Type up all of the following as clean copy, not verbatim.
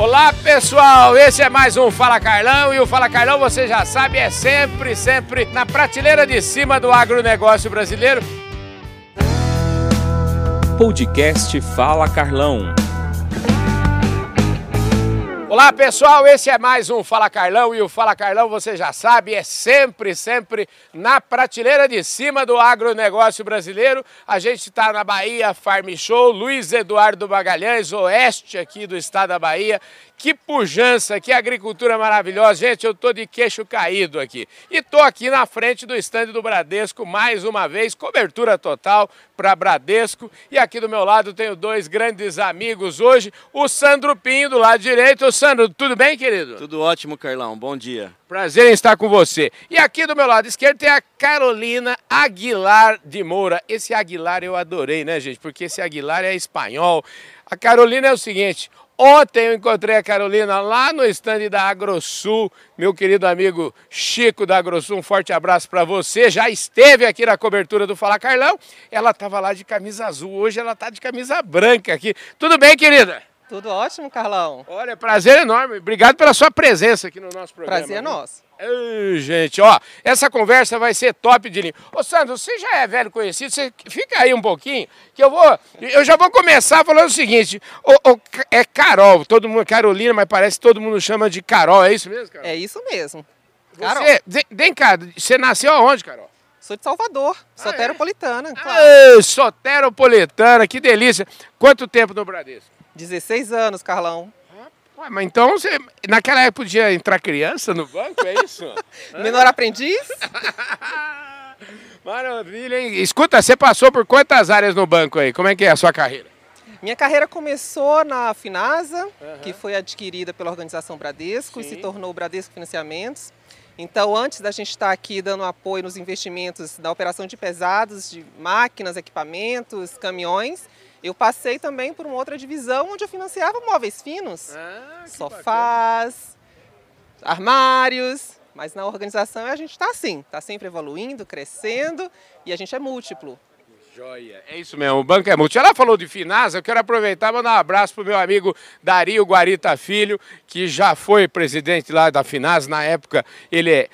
Olá pessoal, esse é mais um Fala Carlão e o Fala Carlão, você já sabe, é sempre na prateleira de cima do agronegócio brasileiro. Podcast Fala Carlão. Olá pessoal, esse é mais um Fala Carlão e o Fala Carlão, você já sabe, é sempre na prateleira de cima do agronegócio brasileiro. A gente está na Bahia Farm Show, Luiz Eduardo Magalhães, oeste aqui do estado da Bahia. Que pujança, que agricultura maravilhosa. Gente, eu tô de queixo caído aqui. E tô aqui na frente do estande do Bradesco, mais uma vez, cobertura total para Bradesco. E aqui do meu lado tenho dois grandes amigos hoje, o Sandro Pinho do lado direito. Ô Sandro, tudo bem, querido? Tudo ótimo, Carlão. Bom dia. Prazer em estar com você. E aqui do meu lado esquerdo tem a Carolina Aguilar de Moura. Esse Aguilar eu adorei, né, gente? Porque esse Aguilar é espanhol. A Carolina é o seguinte... Ontem eu encontrei a Carolina lá no estande da AgroSul, meu querido amigo Chico da AgroSul, um forte abraço para você, já esteve aqui na cobertura do Fala Carlão, ela estava lá de camisa azul, hoje ela está de camisa branca aqui. Tudo bem, querida? Tudo ótimo, Carlão. Olha, prazer enorme, obrigado pela sua presença aqui no nosso programa. Prazer é nosso. Gente, ó, essa conversa vai ser top de linha. Ô Sandro, você já é velho conhecido, você fica aí um pouquinho, que eu já vou começar falando o seguinte, é Carol, todo mundo, Carolina, mas parece que todo mundo chama de Carol, é isso mesmo, Carol? É isso mesmo, Carol. Vem cá, você nasceu aonde, Carol? Sou de Salvador, soteropolitana. Claro. Soteropolitana, que delícia. Quanto tempo no Bradesco? 16 anos, Carlão. Ué, mas então, você, naquela época podia entrar criança no banco, é isso? Menor aprendiz? Maravilha, hein? Escuta, você passou por quantas áreas no banco aí? Como é que é a sua carreira? Minha carreira começou na Finasa, que foi adquirida pela organização Bradesco. Sim. E se tornou o Bradesco Financiamentos. Então, antes da gente estar aqui dando apoio nos investimentos da operação de pesados, de máquinas, equipamentos, caminhões... Eu passei também por uma outra divisão onde eu financiava móveis finos, sofás, armários, mas na organização a gente está assim, está sempre evoluindo, crescendo e a gente é múltiplo. Joia, é isso mesmo, o banco é múltiplo. Ela falou de Finasa, eu quero aproveitar e mandar um abraço para o meu amigo Dario Guarita Filho, que já foi presidente lá da Finasa, na época ele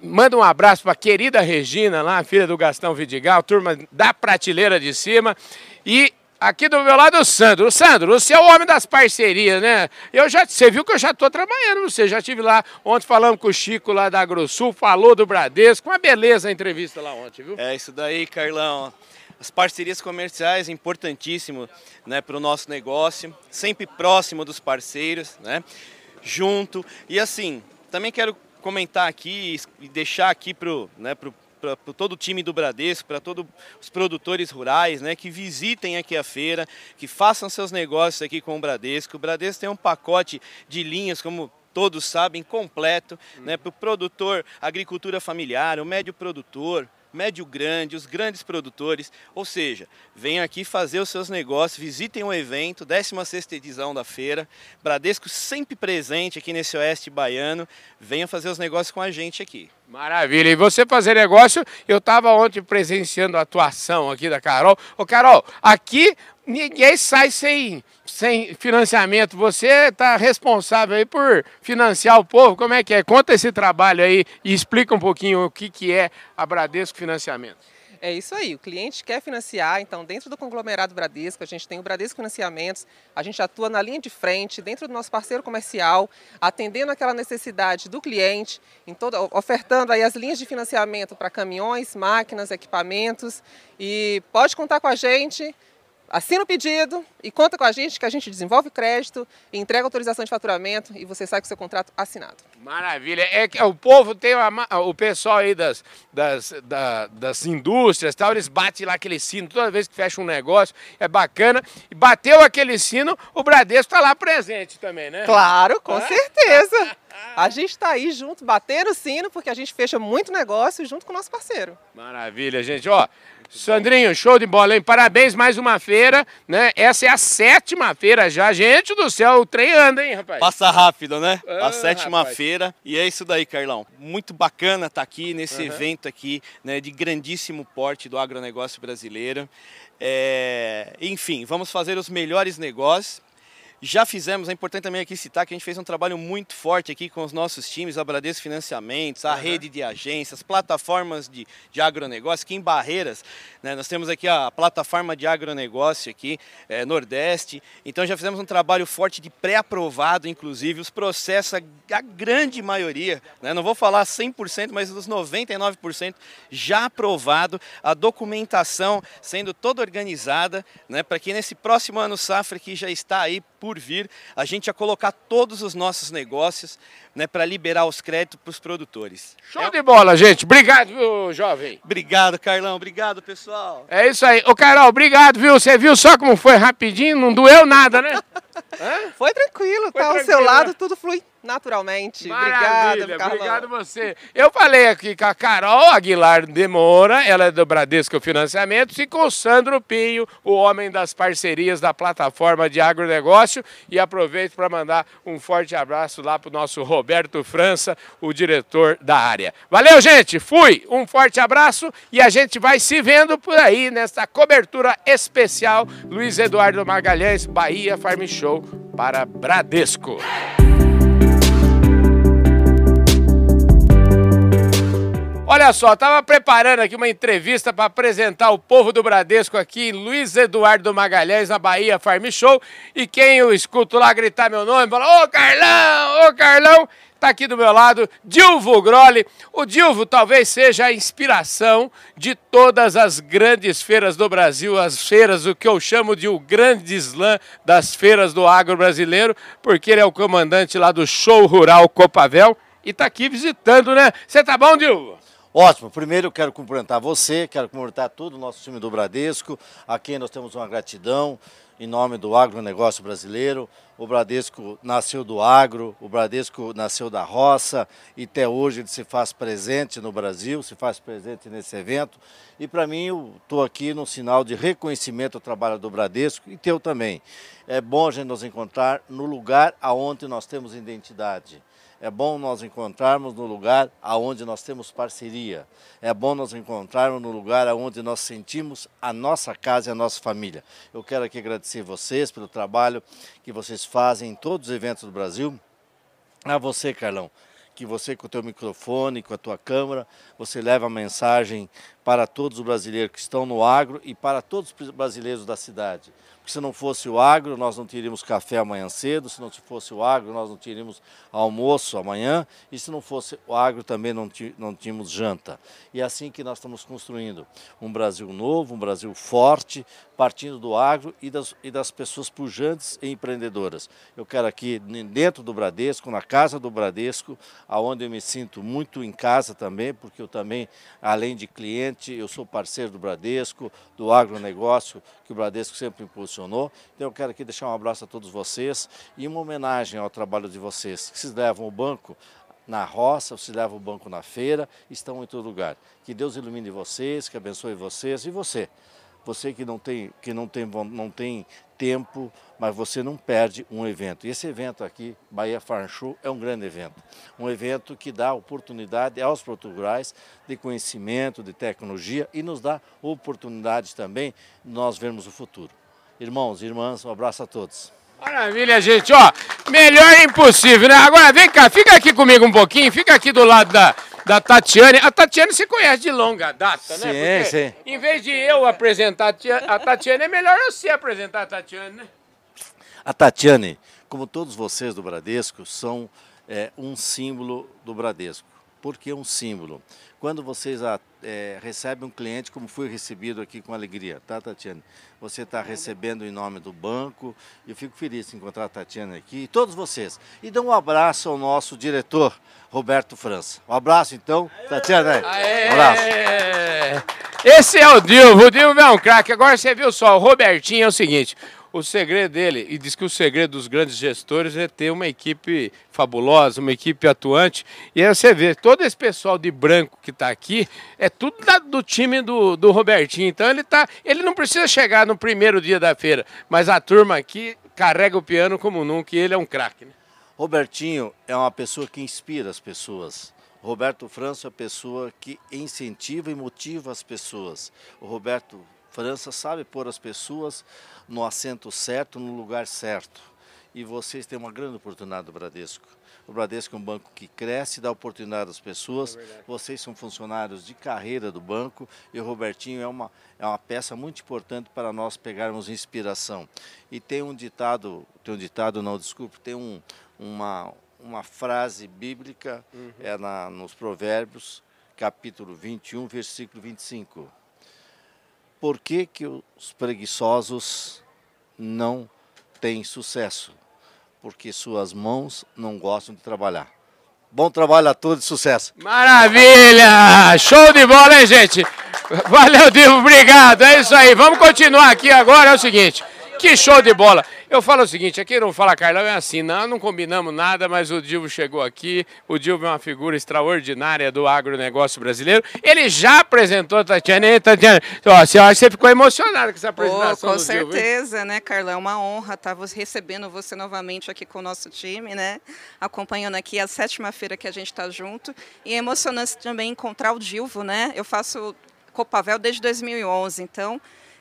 manda um abraço para a querida Regina, lá, filha do Gastão Vidigal, turma da prateleira de cima. E aqui do meu lado o Sandro. Sandro, você é o homem das parcerias, né? Você viu que eu já estou trabalhando, você já estive lá. Ontem falamos com o Chico lá da AgroSul, falou do Bradesco. Uma beleza a entrevista lá ontem, viu? É isso daí, Carlão. As parcerias comerciais é importantíssimo, né, para o nosso negócio. Sempre próximo dos parceiros, né? Junto. E assim, também quero comentar aqui e deixar aqui para todo o time do Bradesco, para todos os produtores rurais, né, que visitem aqui a feira, que façam seus negócios aqui com o Bradesco. O Bradesco tem um pacote de linhas, como todos sabem, completo, né, para o produtor, agricultura familiar, o médio produtor, médio grande, os grandes produtores, ou seja, venham aqui fazer os seus negócios, visitem o evento, 16ª edição da feira, Bradesco sempre presente aqui nesse oeste baiano, venham fazer os negócios com a gente aqui. Maravilha, e você fazer negócio, eu estava ontem presenciando a atuação aqui da Carol. Ô Carol, aqui ninguém sai sem financiamento, você está responsável aí por financiar o povo, como é que é? Conta esse trabalho aí e explica um pouquinho o que é a Bradesco Financiamentos. É isso aí, o cliente quer financiar, então dentro do conglomerado Bradesco, a gente tem o Bradesco Financiamentos, a gente atua na linha de frente, dentro do nosso parceiro comercial, atendendo aquela necessidade do cliente, ofertando aí as linhas de financiamento para caminhões, máquinas, equipamentos, e pode contar com a gente, assina o pedido e conta com a gente que a gente desenvolve o crédito, entrega autorização de faturamento e você sai com o seu contrato assinado. Maravilha, é que o povo tem o pessoal aí das indústrias, tal, eles batem lá aquele sino toda vez que fecha um negócio, é bacana. E bateu aquele sino, o Bradesco está lá presente também, né? Claro, com certeza. A gente está aí junto, batendo o sino, porque a gente fecha muito negócio junto com o nosso parceiro. Maravilha, gente. Ó, Sandrinho, show de bola, hein? Parabéns, mais uma feira, né? Essa é a 7ª feira já. Gente do céu, o trem anda, hein, rapaz? Passa rápido, né? A 7ª feira. E é isso daí, Carlão. Muito bacana estar aqui nesse evento aqui, né, de grandíssimo porte do agronegócio brasileiro. Enfim, vamos fazer os melhores negócios. Já fizemos, é importante também aqui citar que a gente fez um trabalho muito forte aqui com os nossos times, a Bradesco Financiamentos, a rede de agências, plataformas de agronegócio, aqui em Barreiras, né, nós temos aqui a plataforma de agronegócio aqui, Nordeste, então já fizemos um trabalho forte de pré-aprovado, inclusive, os processos, a grande maioria, né, não vou falar 100%, mas dos 99% já aprovado, a documentação sendo toda organizada, né, para que nesse próximo ano safra que já está aí por vir, a gente ia colocar todos os nossos negócios, né, para liberar os créditos para os produtores. Show de bola, gente. Obrigado, viu, jovem? Obrigado, Carlão. Obrigado, pessoal. É isso aí. Ô, Carol, obrigado, viu? Você viu só como foi rapidinho? Não doeu nada, né? Hã? Foi tranquilo. Tá ao seu lado, tudo flui naturalmente. Maravilha, obrigado, Carlão. Obrigado você. Eu falei aqui com a Carol Aguilar de Moura, ela é do Bradesco Financiamentos, e com o Sandro Pinho, o homem das parcerias da plataforma de agronegócio. E aproveito para mandar um forte abraço lá para o nosso Roberto França, o diretor da área. Valeu, gente! Fui! Um forte abraço e a gente vai se vendo por aí nesta cobertura especial Luiz Eduardo Magalhães, Bahia Farm Show para Bradesco. Olha só, estava preparando aqui uma entrevista para apresentar o povo do Bradesco aqui em Luiz Eduardo Magalhães, na Bahia Farm Show. E quem eu escuto lá gritar meu nome, fala, ô Carlão, está aqui do meu lado, Dilvo Grolli. O Dilvo talvez seja a inspiração de todas as grandes feiras do Brasil, as feiras, o que eu chamo de o grande slam das feiras do agro brasileiro, porque ele é o comandante lá do Show Rural Copavel e está aqui visitando, né? Você tá bom, Dilvo? Ótimo. Primeiro, eu quero cumprimentar você, quero cumprimentar todo o nosso time do Bradesco, a quem nós temos uma gratidão em nome do agronegócio brasileiro. O Bradesco nasceu do agro, o Bradesco nasceu da roça e até hoje ele se faz presente no Brasil, se faz presente nesse evento. E para mim, eu estou aqui num sinal de reconhecimento ao trabalho do Bradesco e teu também. É bom a gente nos encontrar no lugar aonde nós temos identidade. É bom nós encontrarmos no lugar aonde nós temos parceria. É bom nós encontrarmos no lugar aonde nós sentimos a nossa casa e a nossa família. Eu quero aqui agradecer vocês pelo trabalho que vocês fazem em todos os eventos do Brasil. A você, Carlão, que você com o teu microfone, com a tua câmera, você leva a mensagem para todos os brasileiros que estão no agro e para todos os brasileiros da cidade. Porque se não fosse o agro, nós não teríamos café amanhã cedo, se não fosse o agro, nós não teríamos almoço amanhã, e se não fosse o agro, também não tínhamos janta. E é assim que nós estamos construindo um Brasil novo, um Brasil forte, partindo do agro e das pessoas pujantes e empreendedoras. Eu quero aqui, dentro do Bradesco, na casa do Bradesco, aonde eu me sinto muito em casa também, porque eu também, além de cliente, eu sou parceiro do Bradesco, do agronegócio, que o Bradesco sempre me posicionou. Então eu quero aqui deixar um abraço a todos vocês e uma homenagem ao trabalho de vocês, que vocês levam o banco na roça, vocês levam o banco na feira, estão em todo lugar. Que Deus ilumine vocês, que abençoe vocês e você. Você que não tem tempo, mas você não perde um evento. E esse evento aqui, Bahia Farm Show, é um grande evento. Um evento que dá oportunidade aos produtores rurais de conhecimento, de tecnologia e nos dá oportunidade também de nós vermos o futuro. Irmãos e irmãs, um abraço a todos. Maravilha, gente. Ó, melhor impossível, né? Agora vem cá, fica aqui comigo um pouquinho, fica aqui do lado da Tatiane. A Tatiane se conhece de longa data, sim, né? Porque sim. Em vez de eu apresentar a Tatiane, é melhor você apresentar a Tatiane, né? A Tatiane, como todos vocês do Bradesco, são um símbolo do Bradesco. Por que um símbolo? Quando vocês recebem um cliente, como fui recebido aqui com alegria, tá, Tatiane? Você está recebendo em nome do banco. Eu fico feliz de encontrar a Tatiane aqui e todos vocês. E dá um abraço ao nosso diretor, Roberto França. Um abraço, então. Tatiane, um abraço. Esse é o Dilvo. O Dilvo é um craque. Agora você viu só, o Robertinho é o seguinte... O segredo dele, e diz que o segredo dos grandes gestores é ter uma equipe fabulosa, uma equipe atuante. E aí você vê, todo esse pessoal de branco que está aqui, é tudo do time do Robertinho. Então ele não precisa chegar no primeiro dia da feira, mas a turma aqui carrega o piano como nunca e ele é um craque, né? Robertinho é uma pessoa que inspira as pessoas. Roberto França é uma pessoa que incentiva e motiva as pessoas. O Roberto França sabe pôr as pessoas no assento certo, no lugar certo. e vocês têm uma grande oportunidade do Bradesco. O Bradesco é um banco que cresce, dá oportunidade às pessoas. É, vocês são funcionários de carreira do banco e o Robertinho é uma peça muito importante para nós pegarmos inspiração. E tem uma frase bíblica, nos Provérbios, capítulo 21, versículo 25. Por que que os preguiçosos não têm sucesso? Porque suas mãos não gostam de trabalhar. Bom trabalho a todos e sucesso. Maravilha! Show de bola, hein, gente? Valeu, Dilvo, obrigado. É isso aí. Vamos continuar aqui agora. É o seguinte, que show de bola. Eu falo o seguinte, aqui no Fala Carlão é assim, não combinamos nada, mas o Dilvo chegou aqui, o Dilvo é uma figura extraordinária do agronegócio brasileiro, ele já apresentou a Tatiane. E Tatiane, ó, você ficou emocionada com essa apresentação do Dilvo. Com certeza, né, Carlão, é uma honra estar recebendo você novamente aqui com o nosso time, né, acompanhando aqui a 7ª feira que a gente está junto, e é emocionante também encontrar o Dilvo, né, eu faço Copavel desde 2011, então...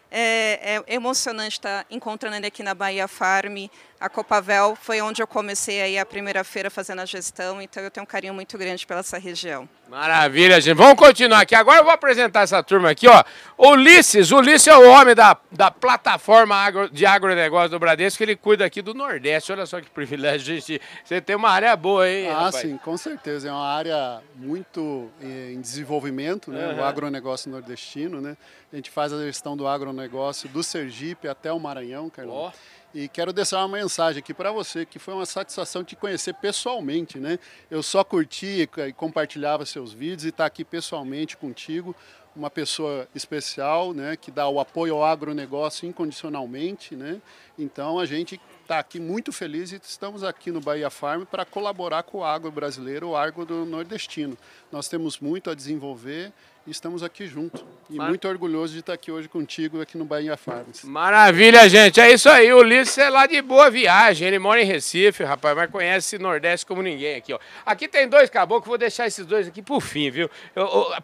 É emocionante estar encontrando ele aqui na Bahia Farm. A Copavel foi onde eu comecei aí a 1ª feira fazendo a gestão, então eu tenho um carinho muito grande pela essa região. Maravilha, gente. Vamos continuar aqui. Agora eu vou apresentar essa turma aqui, ó. Ulisses é o homem da plataforma de agronegócio do Bradesco, que ele cuida aqui do Nordeste. Olha só que privilégio, gente. Você tem uma área boa, hein, rapaz? Sim, com certeza. É uma área muito em desenvolvimento, né? O agronegócio nordestino, né? A gente faz a gestão do agronegócio do Sergipe até o Maranhão, Carlão. E quero deixar uma mensagem aqui para você, que foi uma satisfação te conhecer pessoalmente, né? Eu só curti e compartilhava seus vídeos e estar aqui pessoalmente contigo, uma pessoa especial, né? Que dá o apoio ao agronegócio incondicionalmente, né? Então a gente está aqui muito feliz e estamos aqui no Bahia Farm para colaborar com o agro brasileiro, o agro do nordestino. Nós temos muito a desenvolver. Estamos aqui junto e muito orgulhoso de estar aqui hoje contigo aqui no Bahia Farm. Maravilha, gente. É isso aí. O Ulisses é lá de Boa Viagem. Ele mora em Recife, rapaz, mas conhece Nordeste como ninguém aqui, ó. Aqui tem dois caboclos, vou deixar esses dois aqui por fim, viu?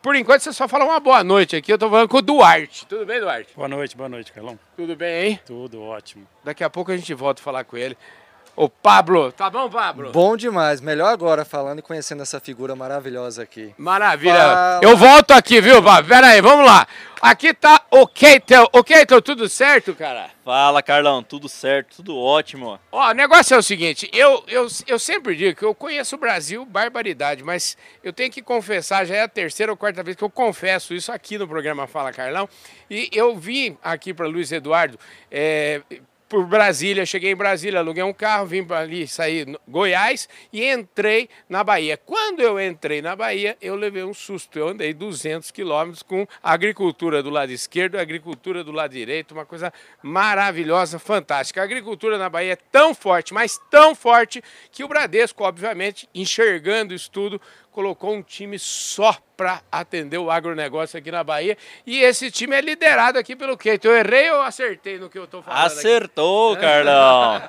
Por enquanto, você só fala uma boa noite aqui. Eu tô falando com o Duarte. Tudo bem, Duarte? Boa noite, Carlão. Tudo bem, hein? Tudo ótimo. Daqui a pouco a gente volta a falar com ele. Ô, Pablo, tá bom, Pablo? Bom demais, melhor agora falando e conhecendo essa figura maravilhosa aqui. Maravilha. Fala. Eu volto aqui, viu, Pablo? Pera aí, vamos lá. Aqui tá o Keitel. O Keitel, tudo certo, cara? Fala, Carlão, tudo certo, tudo ótimo. Ó, o negócio é o seguinte, eu sempre digo que eu conheço o Brasil, barbaridade, mas eu tenho que confessar, já é a 3ª ou 4ª vez que eu confesso isso aqui no programa Fala, Carlão. E eu vim aqui para Luiz Eduardo, por Brasília, cheguei em Brasília, aluguei um carro, vim para ali, saí no Goiás e entrei na Bahia. Quando eu entrei na Bahia, eu levei um susto. Eu andei 200 quilômetros com a agricultura do lado esquerdo, a agricultura do lado direito, uma coisa maravilhosa, fantástica. A agricultura na Bahia é tão forte, mas tão forte, que o Bradesco, obviamente, enxergando isso tudo, colocou um time só para atender o agronegócio aqui na Bahia. E esse time é liderado aqui pelo Keitel. Eu errei ou acertei no que eu estou falando? Acertou, aqui? Carlão.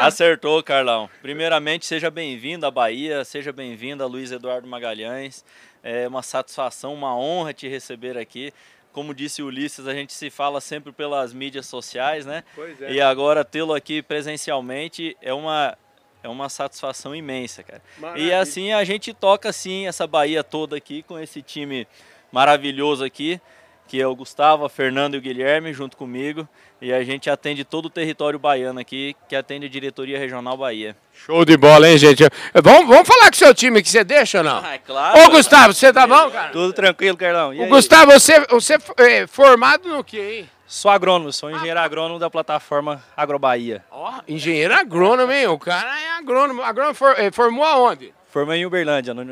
Acertou, Carlão. Primeiramente, seja bem-vindo à Bahia, seja bem-vindo a Luiz Eduardo Magalhães. É uma satisfação, uma honra te receber aqui. Como disse o Ulisses, a gente se fala sempre pelas mídias sociais, né? Pois é. E agora tê-lo aqui presencialmente é uma satisfação imensa, cara. Maravilha. E assim a gente toca, assim, essa Bahia toda aqui com esse time maravilhoso aqui, que é o Gustavo, a Fernando e o Guilherme, junto comigo. E a gente atende todo o território baiano aqui, que atende a Diretoria Regional Bahia. Show de bola, hein, gente? Vamos falar com o seu time, que você deixa ou não? Ah, é claro. Ô, Gustavo, você tá bom, cara? Tudo tranquilo, Carlão. E aí? Gustavo, você é formado no quê, hein? Sou agrônomo, sou engenheiro agrônomo da plataforma Agro Bahia. Ó, engenheiro agrônomo, hein? O cara é agrônomo. Agrônomo formou aonde? Formei em Uberlândia, na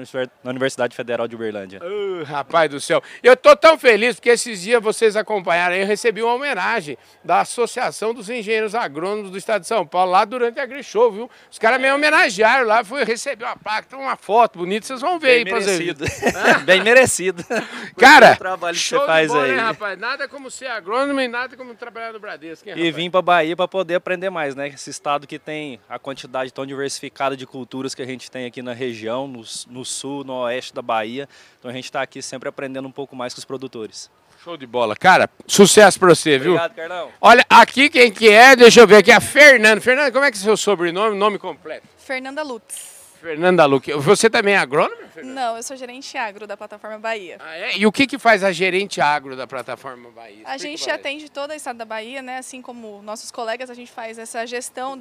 Universidade Federal de Uberlândia. Rapaz do céu, eu tô tão feliz porque esses dias vocês acompanharam, eu recebi uma homenagem da Associação dos Engenheiros Agrônomos do Estado de São Paulo, lá durante a AgriShow, viu? Os caras me homenagearam lá, fui receber uma placa, uma foto bonita, vocês vão ver. Bem aí. Merecido. Bem merecido. Cara, o trabalho que show você faz de bola, aí. Né, rapaz? Nada como ser agrônomo e nada como trabalhar no Bradesco. Hein, e vim pra Bahia pra poder aprender mais, né? Esse estado que tem a quantidade tão diversificada de culturas que a gente tem aqui na região. No sul, no oeste da Bahia. Então a gente está aqui sempre aprendendo um pouco mais com os produtores. Show de bola. Cara, sucesso pra você, viu? Obrigado, Carlão. Olha, aqui quem que é, deixa eu ver aqui, a Fernanda. Fernanda, como é que é seu sobrenome, nome completo? Fernanda Lutz. Fernanda Luque, você também é agrônoma? Fernanda? Não, eu sou gerente agro da Plataforma Bahia. Ah, é? E o que que faz a gerente agro da Plataforma Bahia? Explica. A gente atende toda a estado da Bahia, né? Assim como nossos colegas, a gente faz essa gestão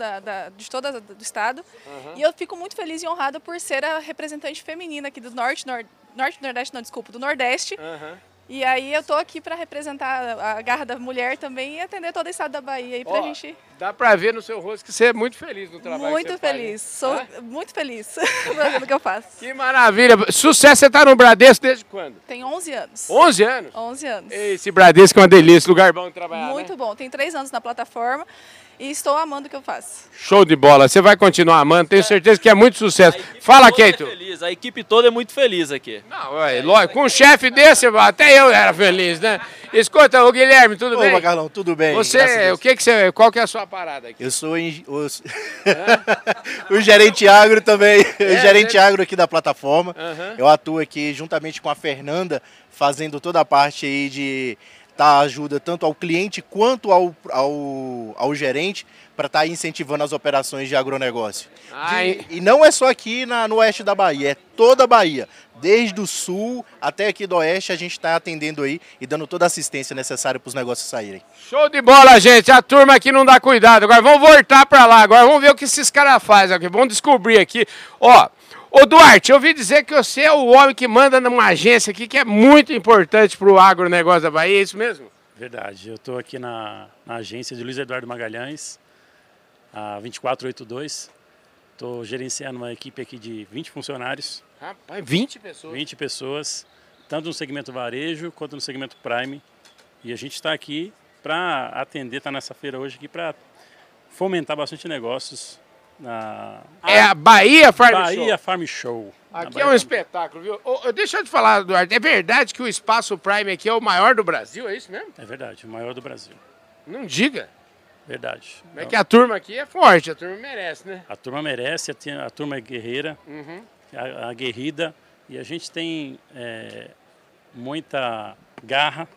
de toda do estado. Uhum. E eu fico muito feliz e honrada por ser a representante feminina aqui do do Nordeste. Uhum. E aí eu tô aqui para representar a garra da mulher também e atender todo o estado da Bahia aí pra gente. Dá para ver no seu rosto que você é muito feliz no trabalho. Muito feliz, sou muito feliz no que eu faço. Que maravilha! Sucesso! Você tá no Bradesco desde quando? Tem 11 anos. 11 anos? 11 anos. Esse Bradesco é uma delícia, lugar bom de trabalhar, muito bom. Tem 3 anos na plataforma e estou amando o que eu faço. Show de bola! Você vai continuar amando, tenho certeza que é muito sucesso. Fala, Keitel. A equipe toda é muito feliz aqui. Não, é lógico, com um chefe desse, até eu era feliz, né? Escuta, o Guilherme, tudo bem? Opa, Carlão, tudo bem. Você, qual que é a sua parada aqui? Eu sou o gerente agro também, o gerente agro aqui da plataforma. Uhum. Eu atuo aqui juntamente com a Fernanda, fazendo toda a parte aí de ajuda tanto ao cliente quanto ao gerente para estar incentivando as operações de agronegócio. E não é só aqui no oeste da Bahia, é toda a Bahia. Desde o sul até aqui do oeste a gente está atendendo aí e dando toda a assistência necessária para os negócios saírem. Show de bola, gente! A turma aqui não dá cuidado. Agora vamos voltar para lá, agora vamos ver o que esses caras fazem aqui. Vamos descobrir aqui. Ó, ô Duarte, eu ouvi dizer que você é o homem que manda numa agência aqui que é muito importante para o agronegócio da Bahia, é isso mesmo? Verdade, eu estou aqui na agência de Luiz Eduardo Magalhães, a 2482. Estou gerenciando uma equipe aqui de 20 funcionários. Rapaz, 20 pessoas? 20 pessoas, tanto no segmento varejo quanto no segmento prime. E a gente está aqui para atender, está nessa feira hoje aqui para fomentar bastante negócios. É a Bahia Farm Show. Aqui é um espetáculo, viu? Oh, deixa eu te falar, Eduardo, é verdade que o espaço Prime aqui é o maior do Brasil, é isso mesmo? É verdade, o maior do Brasil. Não diga. Verdade. É que a turma aqui é forte, a turma merece, né? A turma merece, a turma é guerreira, aguerrida, e a gente tem muita garra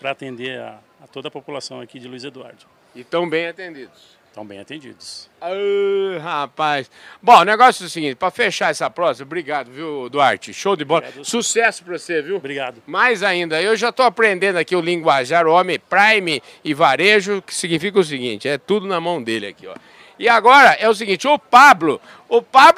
para atender a toda a população aqui de Luiz Eduardo. E tão bem atendidos. Estão bem atendidos. Ah, rapaz. Bom, o negócio é o seguinte, para fechar essa próxima, obrigado, viu, Duarte? Show de bola. Obrigado. Sucesso para você, viu? Obrigado. Mais ainda, eu já estou aprendendo aqui o linguajar, o homem prime e varejo, que significa o seguinte, é tudo na mão dele aqui, ó. E agora é o seguinte, o Pablo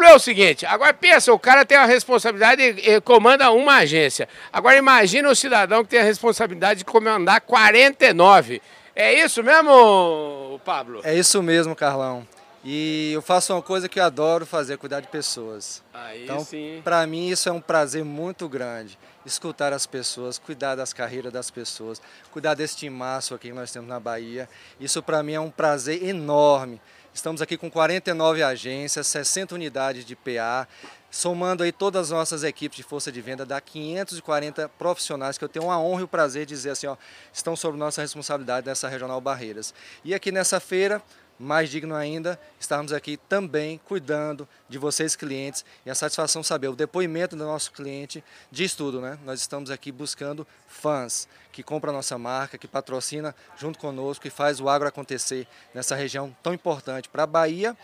é o seguinte, agora pensa, o cara tem a responsabilidade e comanda uma agência. Agora imagina o cidadão que tem a responsabilidade de comandar 49. É isso mesmo, Pablo? É isso mesmo, Carlão. E eu faço uma coisa que eu adoro fazer, cuidar de pessoas. Aí então, para mim, isso é um prazer muito grande. Escutar as pessoas, cuidar das carreiras das pessoas, cuidar deste timaço aqui que nós temos na Bahia. Isso, para mim, é um prazer enorme. Estamos aqui com 49 agências, 60 unidades de PA. Somando aí todas as nossas equipes de força de venda, dá 540 profissionais que eu tenho a honra e o prazer de dizer assim, ó, estão sob nossa responsabilidade nessa Regional Barreiras. E aqui nessa feira, mais digno ainda, estarmos aqui também cuidando de vocês clientes e a satisfação saber o depoimento do nosso cliente diz tudo, né? Nós estamos aqui buscando fãs que compram a nossa marca, que patrocina junto conosco e faz o agro acontecer nessa região tão importante para a Bahia.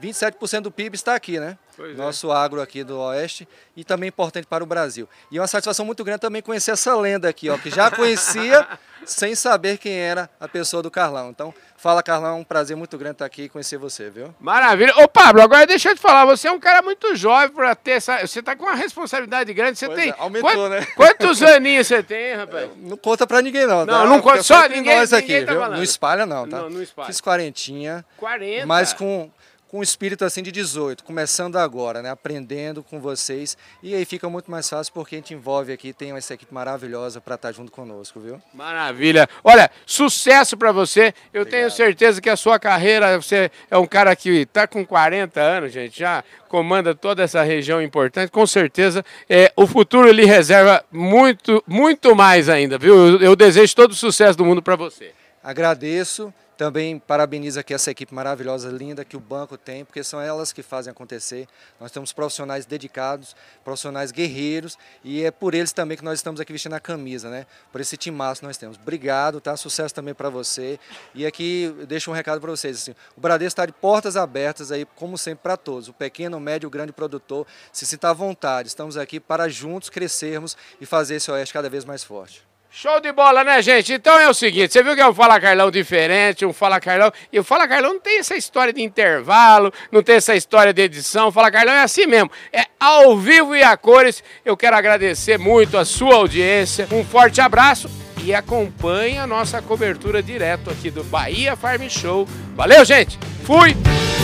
27% do PIB está aqui, né? Pois nosso agro aqui do Oeste e também importante para o Brasil. E é uma satisfação muito grande também conhecer essa lenda aqui, ó, que já conhecia sem saber quem era a pessoa do Carlão. Então, fala Carlão, um prazer muito grande estar aqui e conhecer você, viu? Maravilha. Ô Pablo, agora deixa eu te falar, você é um cara muito jovem para ter essa... Você está com uma responsabilidade grande, você tem... Aumentou, né? Quantos aninhos você tem, rapaz? Não conta para ninguém não, tá? Não conta, só ninguém, nós aqui, ninguém tá falando. Não espalha não, tá? Não, não espalha. Fiz 40, 40. Mas com um espírito assim de 18, começando agora, né? Aprendendo com vocês. E aí fica muito mais fácil porque a gente envolve aqui, tem essa equipe maravilhosa para estar junto conosco, viu? Maravilha! Olha, sucesso para você. Eu tenho certeza que a sua carreira, você é um cara que está com 40 anos, gente, já comanda toda essa região importante. Com certeza, o futuro lhe reserva muito, muito mais ainda, viu? Eu desejo todo o sucesso do mundo para você. Agradeço Também parabenizo aqui essa equipe maravilhosa, linda, que o banco tem, porque são elas que fazem acontecer. Nós temos profissionais dedicados, profissionais guerreiros, e é por eles também que nós estamos aqui vestindo a camisa, né? Por esse timaço que nós temos. Obrigado, tá? Sucesso também para você. E aqui eu deixo um recado para vocês. Assim, o Bradesco está de portas abertas, aí, como sempre, para todos. O pequeno, o médio, o grande produtor, se sinta à vontade. Estamos aqui para juntos crescermos e fazer esse Oeste cada vez mais forte. Show de bola, né, gente? Então é o seguinte, você viu que é um Fala Carlão diferente, um Fala Carlão... E o Fala Carlão não tem essa história de intervalo, não tem essa história de edição. O Fala Carlão é assim mesmo, é ao vivo e a cores. Eu quero agradecer muito a sua audiência, um forte abraço e acompanhe a nossa cobertura direto aqui do Bahia Farm Show. Valeu, gente! Fui!